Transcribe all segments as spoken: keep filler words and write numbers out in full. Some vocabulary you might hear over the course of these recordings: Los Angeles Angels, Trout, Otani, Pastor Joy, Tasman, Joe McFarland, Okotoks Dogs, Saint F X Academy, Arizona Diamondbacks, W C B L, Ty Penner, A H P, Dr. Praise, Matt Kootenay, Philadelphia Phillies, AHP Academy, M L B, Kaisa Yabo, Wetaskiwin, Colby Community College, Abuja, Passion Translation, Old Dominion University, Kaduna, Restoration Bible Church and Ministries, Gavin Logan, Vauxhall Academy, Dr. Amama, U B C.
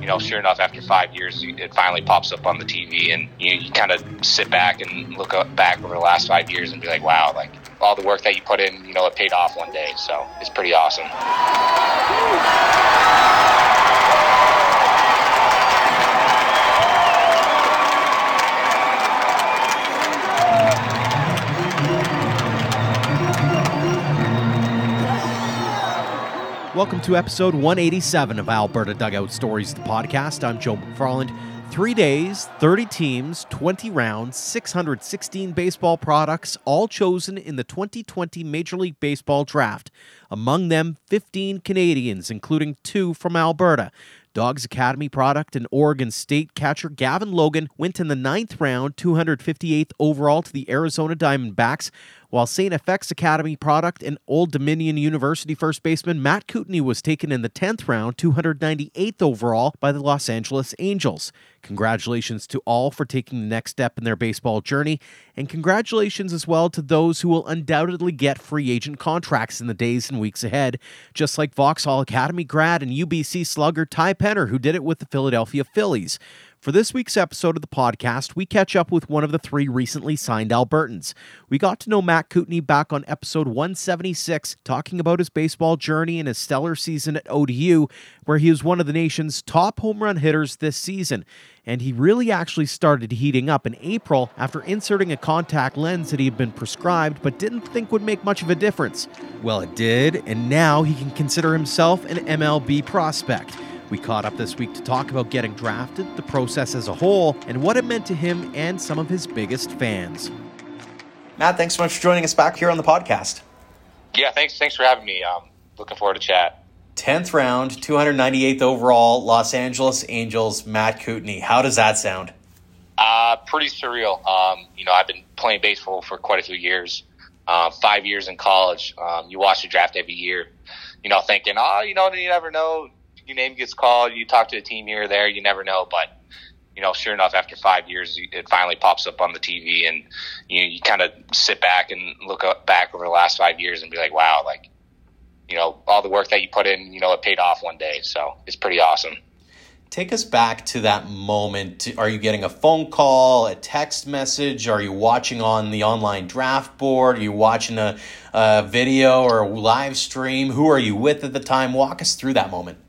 you know, sure enough, after five years, it finally pops up on the T V, and you, you kind of sit back and look up back over the last five years and be like, wow, like all the work that you put in, you know, it paid off one day. So it's pretty awesome. Welcome to episode one eighty-seven of Alberta Dugout Stories, the podcast. I'm Joe McFarland. Three days, thirty teams, twenty rounds, six hundred sixteen baseball products, all chosen in the twenty twenty Major League Baseball draft. Among them, fifteen Canadians, including two from Alberta. Dogs Academy product and Oregon State catcher Gavin Logan went in the ninth round, two hundred fifty-eighth overall, to the Arizona Diamondbacks, while Saint F X Academy product and Old Dominion University first baseman Matt Kootenay was taken in the tenth round, two hundred ninety-eighth overall, by the Los Angeles Angels. Congratulations to all for taking the next step in their baseball journey, and congratulations as well to those who will undoubtedly get free agent contracts in the days and weeks ahead, just like Vauxhall Academy grad and U B C slugger Ty Penner, who did it with the Philadelphia Phillies. For this week's episode of the podcast, we catch up with one of the three recently signed Albertans. We got to know Matt Kootenay back on episode one seventy-six, talking about his baseball journey and his stellar season at O D U, where he was one of the nation's top home run hitters this season. And he really actually started heating up in April after inserting a contact lens that he had been prescribed but didn't think would make much of a difference. Well, it did, and now he can consider himself an M L B prospect. We caught up this week to talk about getting drafted, the process as a whole, and what it meant to him and some of his biggest fans. Matt, thanks so much for joining us back here on the podcast. Yeah, thanks Thanks for having me. Um, looking forward to chat. tenth round, two hundred ninety-eighth overall, Los Angeles Angels, Matt Kootenay. How does that sound? Uh, pretty surreal. Um, you know, I've been playing baseball for quite a few years, uh, five years in college. Um, you watch the draft every year, you know, thinking, oh, you know, you never know. Your name gets called, you talk to a team here or there, you never know. But, you know, sure enough, after five years, it finally pops up on the T V, and you you kind of sit back and look up back over the last five years and be like, wow, like, you know, all the work that you put in, you know, it paid off one day. So it's pretty awesome. Take us back to that moment. Are you getting a phone call, a text message? Are you watching on the online draft board? Are you watching a, a video or a live stream? Who are you with at the time? Walk us through that moment.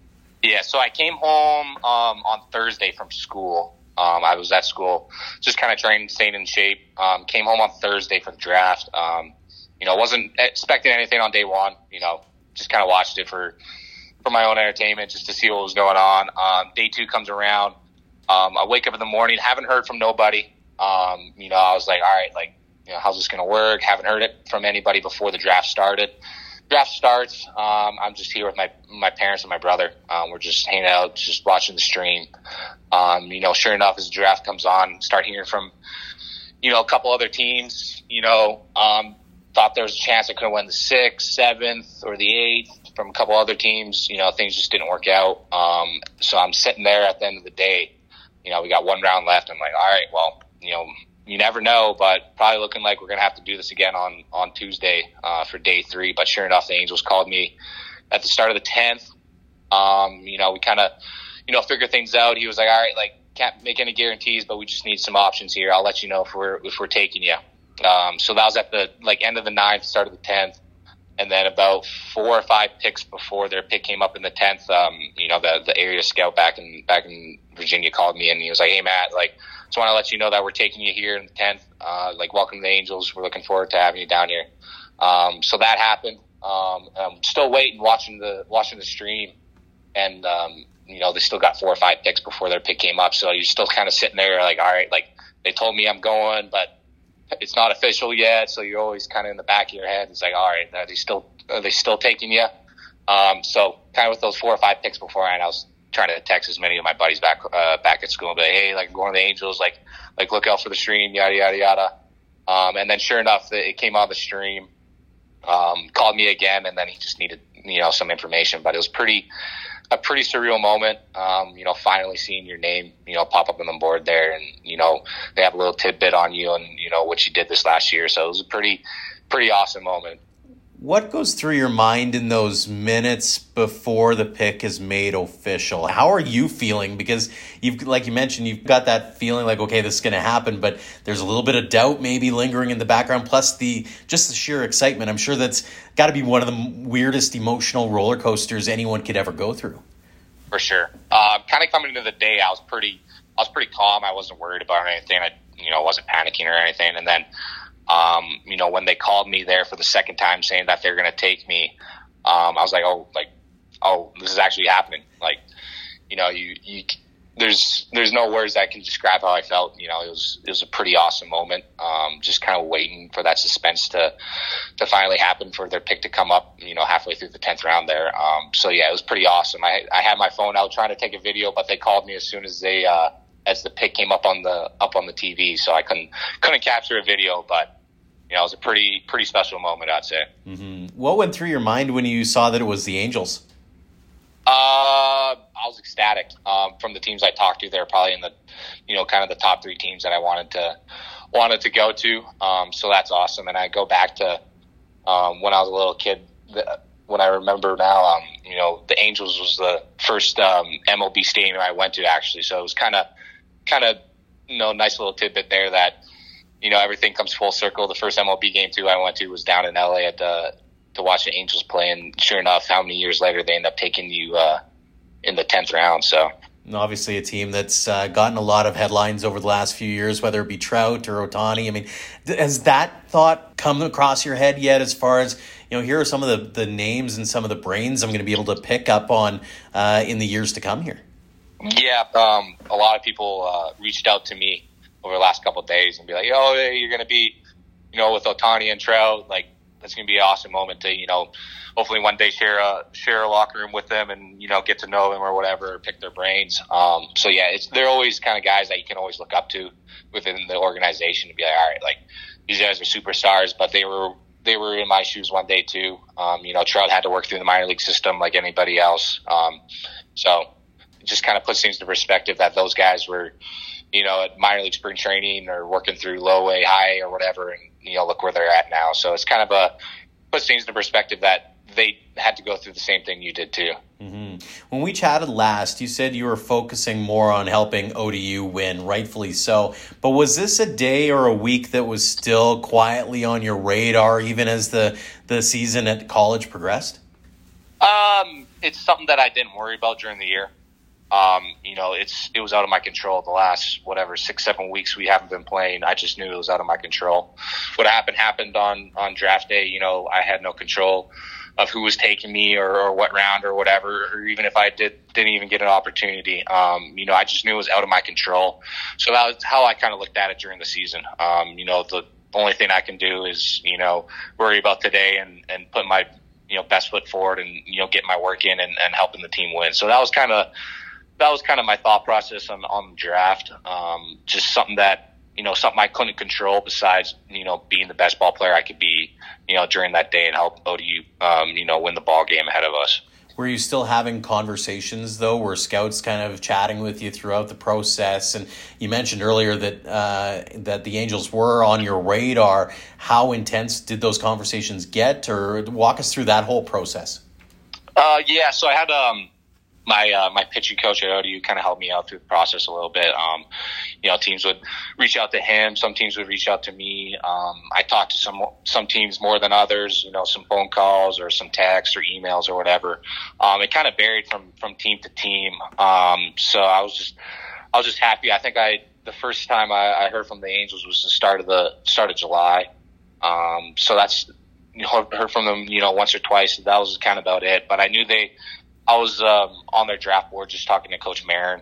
Yeah, so I came home um, on Thursday from school. Um, I was at school, just kind of training, staying in shape. Um, came home on Thursday for the draft. Um, you know, wasn't expecting anything on day one. You know, just kind of watched it for, for my own entertainment, just to see what was going on. Um, day two comes around. Um, I wake up in the morning, haven't heard from nobody. Um, you know, I was like, all right, like, you know, how's this going to work? Haven't heard it from anybody before the draft started. Draft starts. Um, I'm just here with my my parents and my brother. Um, we're just hanging out, just watching the stream. Um, you know, sure enough, as the draft comes on, start hearing from, you know, a couple other teams. You know, um, thought there was a chance I could win the sixth, seventh, or the eighth from a couple other teams. You know, things just didn't work out. Um, so I'm sitting there at the end of the day. You know, we got one round left. I'm like, all right, well, you know, you never know, but probably looking like we're going to have to do this again on, on Tuesday uh, for day three. But sure enough, the Angels called me at the start of the tenth. Um, you know, we kind of, you know, figure things out. He was like, all right, like, can't make any guarantees, but we just need some options here. I'll let you know if we're, if we're taking you. Um, so that was at the, like, end of the ninth, start of the tenth. And then about four or five picks before their pick came up in the tenth, um, you know, the, the area scout back in back in Virginia called me, and he was like, hey, Matt, like, just want to let you know that we're taking you here in the tenth. Uh, like, welcome to the Angels. We're looking forward to having you down here. Um, so that happened. Um, I'm still waiting, watching the watching the stream, and, um, you know, they still got four or five picks before their pick came up. So you're still kind of sitting there like, all right, like, they told me I'm going, but it's not official yet, so you're always kind of in the back of your head. It's like, all right, are they still are they still taking you? Um, so kind of with those four or five picks beforehand, I was trying to text as many of my buddies back uh, back at school and be like, hey, like, I'm going to the Angels, like like look out for the stream, yada yada yada. Um, and then sure enough, it came on the stream. Um, called me again, and then he just needed you know some information, but it was pretty a pretty surreal moment. Um, you know, finally seeing your name you know pop up on the board there, and you know they have a little tidbit on you and you know what you did this last year. So it was a pretty pretty awesome moment. What goes through your mind in those minutes before the pick is made official? How are you feeling? Because you've, like you mentioned, you've got that feeling like, okay, this is going to happen, but there's a little bit of doubt maybe lingering in the background, plus the just the sheer excitement. I'm sure that's got to be one of the weirdest emotional roller coasters anyone could ever go through. For sure. Uh, kind of coming into the day, I was pretty, I was pretty calm. I wasn't worried about anything. I, you know, wasn't panicking or anything. And then. Um, you know, when they called me there for the second time saying that they're going to take me, um, I was like, oh, like, oh, this is actually happening. Like, you know, you, you, there's, there's no words that can describe how I felt. You know, it was, it was a pretty awesome moment. Um, just kind of waiting for that suspense to, to finally happen, for their pick to come up, you know, halfway through the tenth round there. Um, so yeah, it was pretty awesome. I, I had my phone out trying to take a video, but they called me as soon as they, uh, as the pick came up on the, up on the T V. So I couldn't, couldn't capture a video, but, you know, it was a pretty, pretty special moment, I'd say. Mm-hmm. What went through your mind when you saw that it was the Angels? Uh, I was ecstatic. Um, from the teams I talked to, they were probably in the, you know, kind of the top three teams that I wanted to, wanted to go to. Um, so that's awesome. And I go back to, um, when I was a little kid, the, when I remember now, um, you know, the Angels was the first, um, M L B stadium I went to, actually. So it was kind of, kind of, you know, nice little tidbit there that, you know, everything comes full circle. The first M L B game, too, I went to was down in L A at the, to watch the Angels play. And sure enough, how many years later, they end up taking you uh, in the tenth round. So, and obviously a team that's uh, gotten a lot of headlines over the last few years, whether it be Trout or Otani. I mean, th- has that thought come across your head yet as far as, you know, here are some of the, the names and some of the brains I'm going to be able to pick up on uh, in the years to come here? Yeah, um, a lot of people uh, reached out to me over the last couple of days and be like, oh, you're going to be, you know, with Otani and Trout, like, that's going to be an awesome moment to, you know, hopefully one day share a, share a locker room with them and, you know, get to know them or whatever, pick their brains. Um, so yeah, it's, they're always kind of guys that you can always look up to within the organization to be like, all right, like, these guys are superstars, but they were, they were in my shoes one day too. Um, you know, Trout had to work through the minor league system like anybody else. Um, so it just kind of puts things into perspective that those guys were, you know, at minor league spring training or working through low A, high or whatever, and, you know, look where they're at now. So it's kind of a, puts things into perspective that they had to go through the same thing you did too. Mm-hmm. When we chatted last, you said you were focusing more on helping O D U win, rightfully so. But was this a day or a week that was still quietly on your radar, even as the, the season at college progressed? Um, it's something that I didn't worry about during the year. Um, you know, it's, it was out of my control the last, whatever, six, seven weeks we haven't been playing. I just knew it was out of my control. What happened happened on, on draft day. You know, I had no control of who was taking me or, or what round or whatever, or even if I did, didn't even get an opportunity. Um, you know, I just knew it was out of my control. So that was how I kind of looked at it during the season. Um, you know, the only thing I can do is, you know, worry about today and, and put my, you know, best foot forward and, you know, get my work in and, and helping the team win. So that was kind of, that was kind of my thought process on, on the draft. Um, just something that, you know, something I couldn't control besides, you know, being the best ball player I could be, you know, during that day and help O D U, um, you know, win the ball game ahead of us. Were you still having conversations, though? Were scouts kind of chatting with you throughout the process? And you mentioned earlier that uh, that the Angels were on your radar. How intense did those conversations get? Or walk us through that whole process. Uh, yeah, so I had um. My, uh, my pitching coach at O D U kind of helped me out through the process a little bit. Um, you know, teams would reach out to him. Some teams would reach out to me. Um, I talked to some, some teams more than others, you know, some phone calls or some texts or emails or whatever. Um, it kind of varied from, from team to team. Um, so I was just, I was just happy. I think I, the first time I, I heard from the Angels was the start of the start of July. Um, so that's, you know, heard from them, you know, once or twice. That was kind of about it, but I knew they, I was um, on their draft board just talking to Coach Marin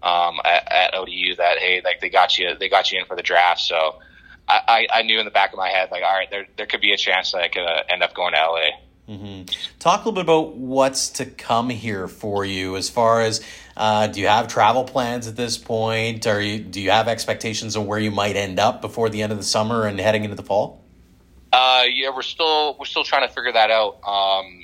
um, at, at O D U that, hey, like they got you, they got you in for the draft. So I, I, I knew in the back of my head, like, all right, there there could be a chance that I could uh, end up going to L A. Mm-hmm. Talk a little bit about what's to come here for you as far as uh, do you have travel plans at this point? Are you, do you have expectations of where you might end up before the end of the summer and heading into the fall? Uh, yeah, we're still we're still trying to figure that out. Um,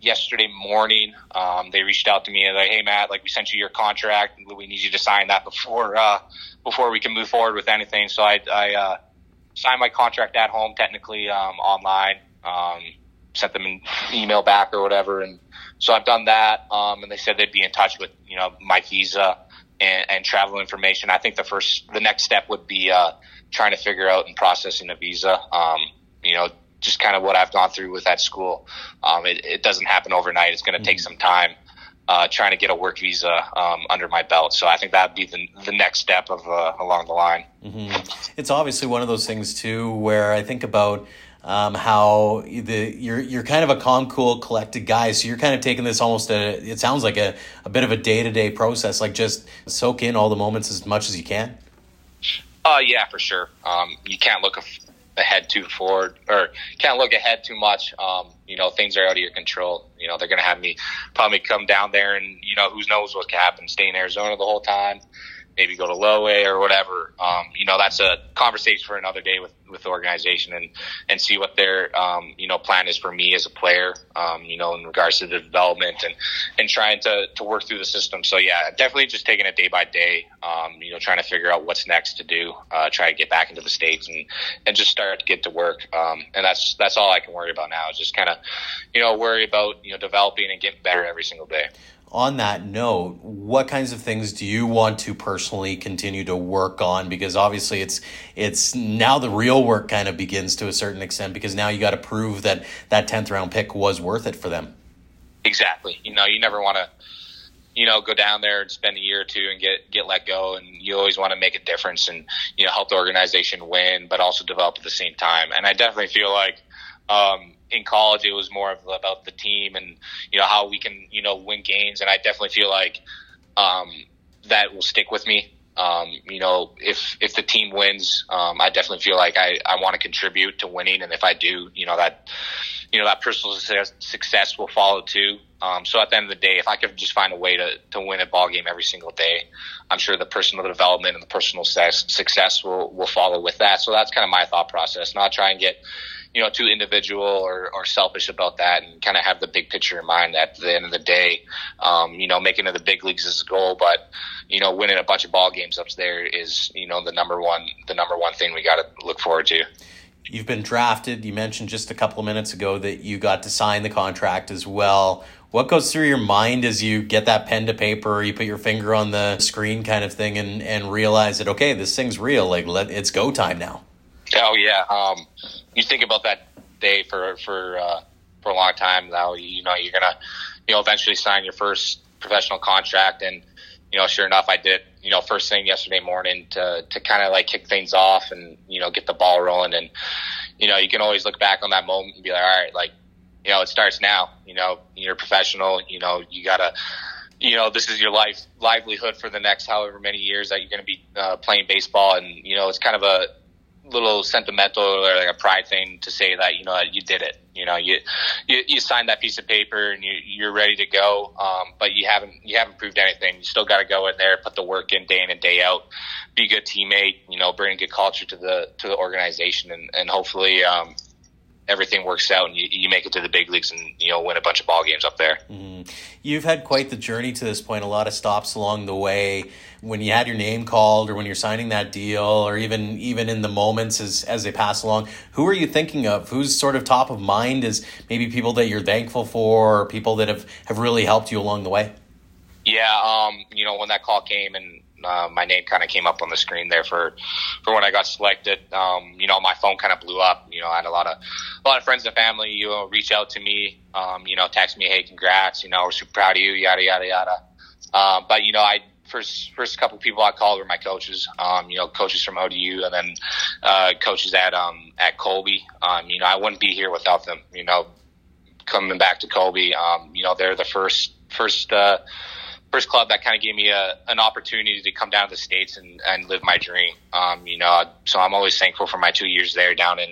Yesterday morning, um, they reached out to me and like, hey Matt, like we sent you your contract. We need you to sign that before uh, before we can move forward with anything. So I, I uh, signed my contract at home, technically um, online. Um, sent them an email back or whatever. And so I've done that. Um, and they said they'd be in touch with, you know, my visa and, and travel information. I think the first, the next step would be, uh, trying to figure out and processing a visa. Um, you know, just kind of what I've gone through with that school. Um, it, it doesn't happen overnight. It's going to take some time, uh, trying to get a work visa, um, under my belt. So I think that'd be the, the next step of, uh, along the line. Mm-hmm. It's obviously one of those things too, where I think about, um, how the, you're, you're kind of a calm, cool, collected guy. So you're kind of taking this almost a, it sounds like a, a bit of a day-to-day process, like just soak in all the moments as much as you can. Uh, yeah, for sure. Um, you can't look ahead too forward or can't look ahead too much. Um, you know, things are out of your control. You know, they're going to have me probably come down there and, you know, who knows what could happen, stay in Arizona the whole time, maybe go to low A or whatever. Um, you know, that's a conversation for another day with, with the organization and, and see what their, um, you know, plan is for me as a player, um, you know, in regards to the development and, and trying to, to work through the system. So yeah, definitely just taking it day by day, um, you know, trying to figure out what's next to do, uh, try to get back into the States and, and just start to get to work. Um, and that's, that's all I can worry about now is just kind of, you know, worry about, you know, developing and getting better every single day. On that note, what kinds of things do you want to personally continue to work on? Because obviously it's it's now the real work kind of begins to a certain extent, because now you got to prove that that tenth round pick was worth it for them. Exactly. You know, you never want to, you know, go down there and spend a year or two and get, get let go. And you always want to make a difference and, you know, help the organization win, but also develop at the same time. And I definitely feel like, um, in college, it was more of about the team and, you know, how we can, you know, win games. And I definitely feel like um, that will stick with me. Um, you know, if if the team wins, um, I definitely feel like I, I want to contribute to winning. And if I do, you know, that, you know, that personal success, success will follow too. Um, so at the end of the day, if I could just find a way to, to win a ball game every single day, I'm sure the personal development and the personal success, success will, will follow with that. So that's kind of my thought process, not try and get, you know, too individual or, or selfish about that, and kind of have the big picture in mind that at the end of the day, um, you know, making it to the big leagues is a goal, but, you know, winning a bunch of ball games up there is, you know, the number one, the number one thing we got to look forward to. You've been drafted. You mentioned just a couple of minutes ago that you got to sign the contract as well. What goes through your mind as you get that pen to paper, or you put your finger on the screen kind of thing and, and realize that, okay, this thing's real. Like, let it's go time now. Oh yeah. Um, you think about that day for, for, uh, for a long time now. You know, you're gonna, you know, eventually sign your first professional contract. And, you know, sure enough, I did, you know, first thing yesterday morning to, to kind of like kick things off and, you know, get the ball rolling. And, you know, you can always look back on that moment and be like, all right, like, you know, it starts now, you know, you're a professional, you know, you gotta, you know, this is your life livelihood for the next however many years that you're going to be uh, playing baseball. And, you know, it's kind of a little sentimental or like a pride thing to say that, you know, you did it, you know, you, you, you signed that piece of paper and you, you're ready to go. Um, but you haven't, you haven't proved anything. You still got to go in there, put the work in day in and day out, be a good teammate, you know, bring a good culture to the, to the organization and, and hopefully, um, everything works out and you, you make it to the big leagues and, you know, win a bunch of ball games up there. Mm-hmm. You've had quite the journey to this point, a lot of stops along the way. When you had your name called or when you're signing that deal, or even, even in the moments as, as they pass along, who are you thinking of? Who's sort of top of mind as maybe people that you're thankful for, or people that have, have really helped you along the way? Yeah. Um, you know, when that call came and, Uh, my name kind of came up on the screen there for, for when I got selected. Um, you know, my phone kind of blew up. You know, I had a lot of a lot of friends and family, you know, reach out to me, um, you know, text me, hey, congrats, you know, we're super proud of you, yada, yada, yada. Uh, but, you know, I first first couple people I called were my coaches, um, you know, coaches from O D U and then uh, coaches at um, at Colby. Um, you know, I wouldn't be here without them, you know, coming back to Colby. Um, you know, they're the first first uh first club that kind of gave me a, an opportunity to come down to the States and, and live my dream. Um, you know, so I'm always thankful for my two years there down in,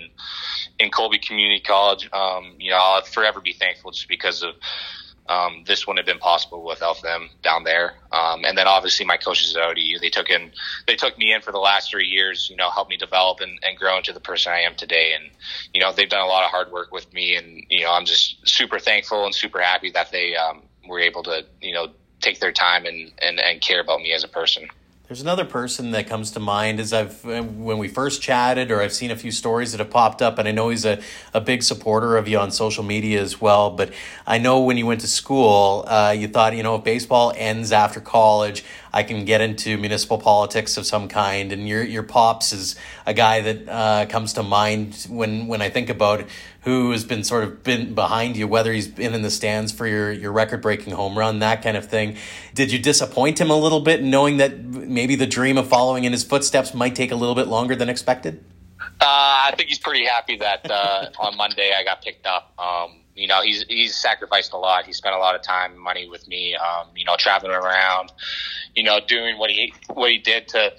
in Colby Community College. Um, you know, I'll forever be thankful just because of, um, this wouldn't have been possible without them down there. Um, and then obviously my coaches at O D U, they took in, they took me in for the last three years, you know, helped me develop and, and grow into the person I am today. And, you know, they've done a lot of hard work with me and, you know, I'm just super thankful and super happy that they, um, were able to, you know, take their time and, and, and care about me as a person. There's another person that comes to mind as I've when we first chatted, or I've seen a few stories that have popped up, and I know he's a, a big supporter of you on social media as well. But I know when you went to school, uh, you thought, you know, if baseball ends after college, I can get into municipal politics of some kind. And your your pops is a guy that uh, comes to mind when when I think about who has been sort of been behind you, whether he's been in the stands for your, your record-breaking home run, that kind of thing. Did you disappoint him a little bit, knowing that maybe the dream of following in his footsteps might take a little bit longer than expected? Uh, I think he's pretty happy that uh, on Monday I got picked up. Um, you know, he's he's sacrificed a lot. He spent a lot of time and money with me, um, you know, traveling around, you know, doing what he what he did to,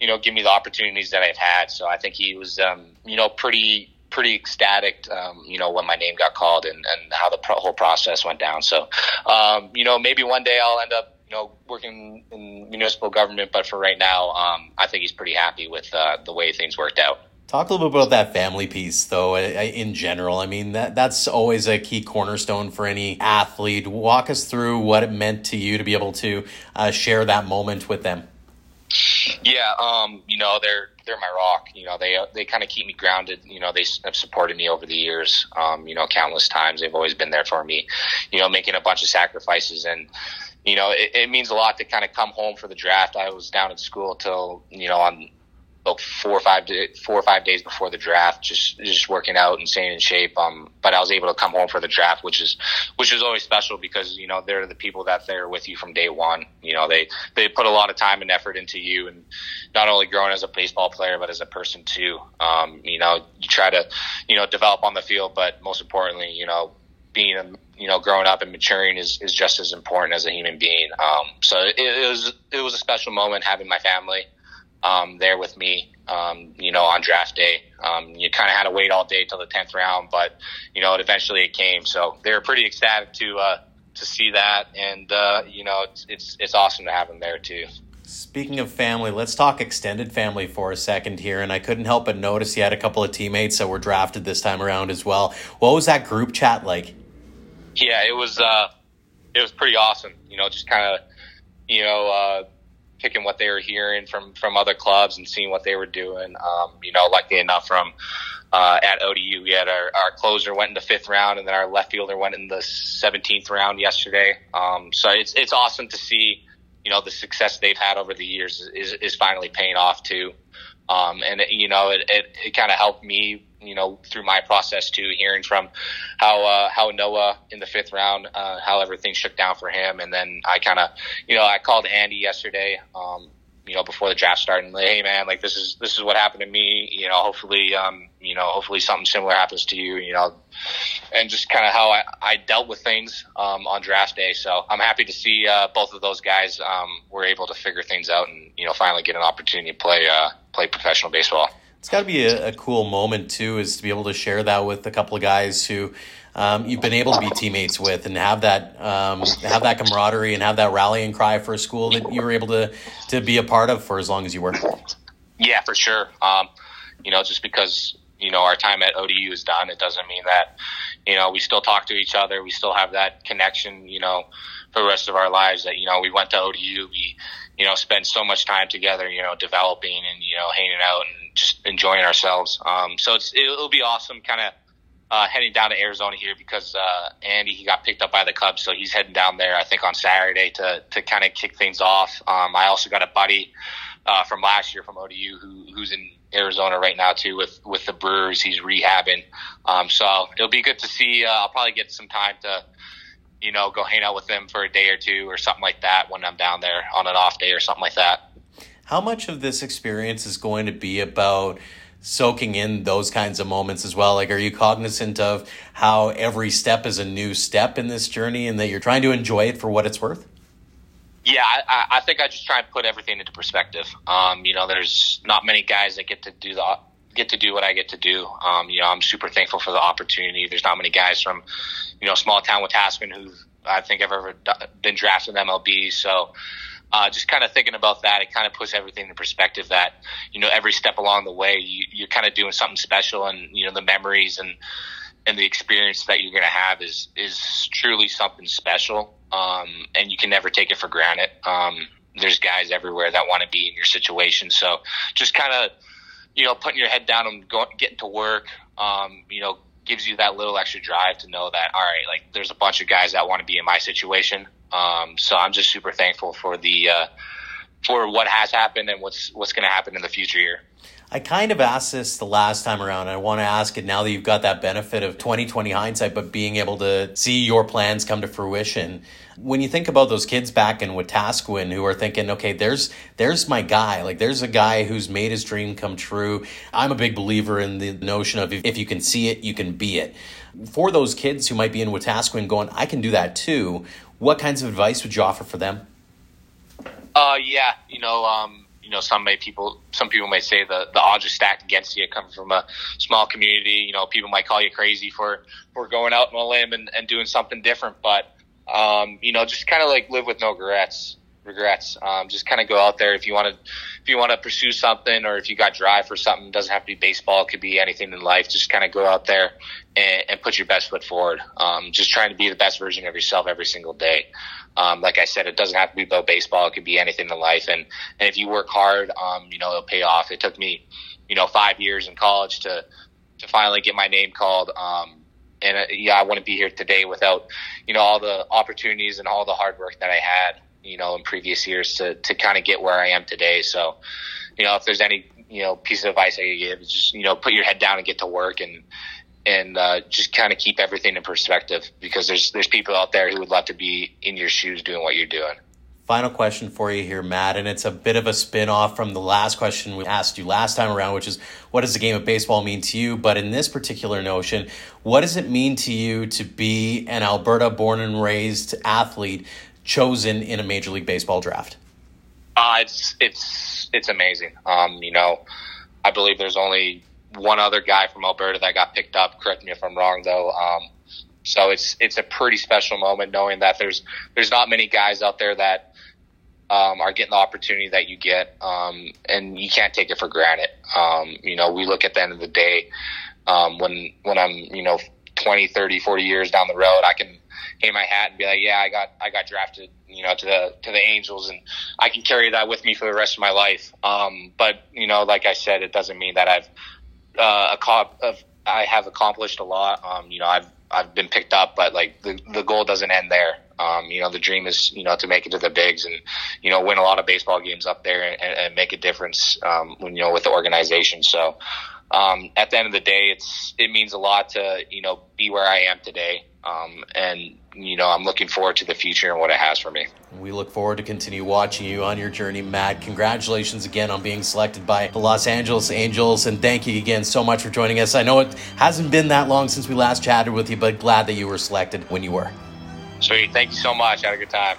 you know, give me the opportunities that I've had. So I think he was, um, you know, pretty... pretty ecstatic, um, you know, when my name got called and, and how the pro- whole process went down. So, um, you know, maybe one day I'll end up, you know, working in municipal government. But for right now, um, I think he's pretty happy with uh, the way things worked out. Talk a little bit about that family piece, though, in general. I mean, that that's always a key cornerstone for any athlete. Walk us through what it meant to you to be able to uh, share that moment with them. Yeah, um, you know, they're they're my rock. You know, they they kind of keep me grounded. You know, they have supported me over the years, um, you know, countless times. They've always been there for me, you know, making a bunch of sacrifices. And, you know, it, it means a lot to kind of come home for the draft. I was down at school till, you know, on like four or five four or five days before the draft, just just working out and staying in shape. Um, but I was able to come home for the draft, which is which is always special because, you know, they're the people that they're with you from day one. You know, they they put a lot of time and effort into you, and not only growing as a baseball player but as a person too. Um, you know, you try to, you know, develop on the field, but most importantly, you know, being a you know, growing up and maturing is, is just as important as a human being. Um, so it, it was it was a special moment having my family um there with me, um you know, on draft day. Um you kind of had to wait all day till the tenth round, but you know, it eventually it came. So they were pretty ecstatic to uh to see that, and uh you know, it's it's, it's awesome to have them there too. Speaking of family, let's talk extended family for a second here. And I couldn't help but notice you had a couple of teammates that were drafted this time around as well. What was that group chat like? Yeah, it was uh it was pretty awesome. You know, just kind of, you know, uh picking what they were hearing from, from other clubs and seeing what they were doing. Um, you know, lucky enough from uh, at O D U, we had our, our closer went in the fifth round, and then our left fielder went in the seventeenth round yesterday. Um, so it's it's awesome to see, you know, the success they've had over the years is, is finally paying off too. Um, and, it, you know, it, it, it kind of helped me, you know, through my process too, hearing from how uh, how Noah in the fifth round, uh, how everything shook down for him. And then I kind of, you know, I called Andy yesterday, um, you know, before the draft started, and like, hey man, like this is this is what happened to me. You know, hopefully, um, you know, hopefully something similar happens to you. You know, and just kind of how I, I dealt with things um, on draft day. So I'm happy to see uh, both of those guys um, were able to figure things out and you know finally get an opportunity to play uh, play professional baseball. It's got to be a, a cool moment, too, is to be able to share that with a couple of guys who um, you've been able to be teammates with and have that um, have that camaraderie and have that rallying cry for a school that you were able to, to be a part of for as long as you were. Yeah, for sure. Um, you know, just because, you know, our time at O D U is done, it doesn't mean that, you know, we still talk to each other. We still have that connection, you know, for the rest of our lives that, you know, we went to O D U. We, you know, spent so much time together, you know, developing and, you know, hanging out and just enjoying ourselves. Um, so it's, it'll be awesome kind of uh, heading down to Arizona here because uh, Andy, he got picked up by the Cubs. So he's heading down there, I think, on Saturday to, to kind of kick things off. Um, I also got a buddy uh, from last year from O D U who, who's in Arizona right now, too, with, with the Brewers. He's rehabbing. Um, so it'll be good to see. Uh, I'll probably get some time to, you know, go hang out with them for a day or two or something like that when I'm down there on an off day or something like that. How much of this experience is going to be about soaking in those kinds of moments as well? Like, are you cognizant of how every step is a new step in this journey and that you're trying to enjoy it for what it's worth? Yeah, I, I think I just try and put everything into perspective. Um, you know, there's not many guys that get to do the get to do what I get to do. Um, you know, I'm super thankful for the opportunity. There's not many guys from, you know, small town with Tasman who I think I've ever been drafted in M L B. So, Uh, just kind of thinking about that, it kind of puts everything into perspective that, you know, every step along the way, you, you're kind of doing something special, and, you know, the memories and, and the experience that you're going to have is, is truly something special. Um, and you can never take it for granted. Um, there's guys everywhere that want to be in your situation. So just kind of, you know, putting your head down and going, getting to work, um, you know, gives you that little extra drive to know that, all right, like, there's a bunch of guys that want to be in my situation. Um, so I'm just super thankful for the, uh, for what has happened and what's, what's going to happen in the future here. I kind of asked this the last time around, and I want to ask it now that you've got that benefit of twenty twenty hindsight, but being able to see your plans come to fruition. When you think about those kids back in Wetaskiwin who are thinking, okay, there's there's my guy. Like, there's a guy who's made his dream come true. I'm a big believer in the notion of if, if you can see it, you can be it. For those kids who might be in Wetaskiwin going, I can do that too, what kinds of advice would you offer for them? Uh, yeah, you know... Um... You know, some may people, some people may say the, the odds are stacked against you. Coming from a small community, you know, people might call you crazy for, for going out on a limb and, and doing something different. But, um, you know, just kind of like live with no regrets, regrets. Um, just kind of go out there. If you want to, if you want to pursue something, or if you got drive for something, it doesn't have to be baseball. It could be anything in life. Just kind of go out there and, and put your best foot forward. Um, just trying to be the best version of yourself every single day. Um, like I said, it doesn't have to be about baseball. It could be anything in life. And, and if you work hard, um, you know, it'll pay off. It took me, you know, five years in college to, to finally get my name called. Um, and uh, yeah, I wouldn't be here today without, you know, all the opportunities and all the hard work that I had, you know, in previous years to, to kind of get where I am today. So, you know, if there's any, you know, piece of advice I could give, is just, you know, put your head down and get to work, and, And uh, just kind of keep everything in perspective, because there's there's people out there who would love to be in your shoes doing what you're doing. Final question for you here, Matt, and it's a bit of a spin-off from the last question we asked you last time around, which is, what does the game of baseball mean to you? But in this particular notion, what does it mean to you to be an Alberta born and raised athlete chosen in a Major League Baseball draft? Uh, it's, it's, it's amazing. Um, you know, I believe there's only one other guy from Alberta that got picked up. Correct me if I'm wrong, though. Um, so it's it's a pretty special moment, knowing that there's there's not many guys out there that um, are getting the opportunity that you get, um, and you can't take it for granted. Um, you know, we look at the end of the day, um, when when I'm, you know, twenty, thirty, forty years down the road, I can hang my hat and be like, yeah, I got I got drafted, you know, to the to the Angels, and I can carry that with me for the rest of my life. Um, but you know, like I said, it doesn't mean that I've Uh, a cop of I have accomplished a lot. Um, you know, I've I've been picked up, but like the the goal doesn't end there. Um, you know, the dream is, you know, to make it to the bigs and, you know, win a lot of baseball games up there and, and make a difference. Um, when, you know, with the organization. So, um, at the end of the day, it's it means a lot to, you know, be where I am today. Um, and you know, I'm looking forward to the future and what it has for me. We look forward to continue watching you on your journey, Matt. Congratulations again on being selected by the Los Angeles Angels, and thank you again so much for joining us. I know it hasn't been that long since we last chatted with you, but glad that you were selected when you were. Sweet. Thank you so much. Had a good time.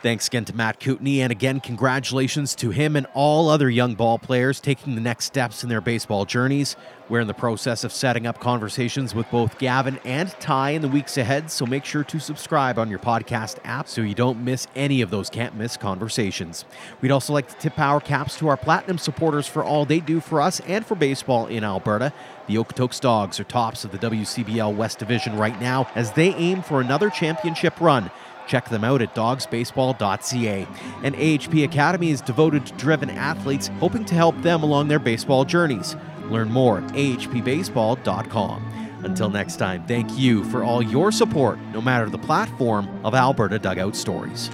Thanks again to Matt Kootenay, and again, congratulations to him and all other young ball players taking the next steps in their baseball journeys. We're in the process of setting up conversations with both Gavin and Ty in the weeks ahead, so make sure to subscribe on your podcast app so you don't miss any of those can't-miss conversations. We'd also like to tip our caps to our Platinum supporters for all they do for us and for baseball in Alberta. The Okotoks Dogs are tops of the W C B L West Division right now as they aim for another championship run. Check them out at dogs baseball dot c a. And A H P Academy is devoted to driven athletes, hoping to help them along their baseball journeys. Learn more at a h p baseball dot com. Until next time, thank you for all your support, no matter the platform, of Alberta Dugout Stories.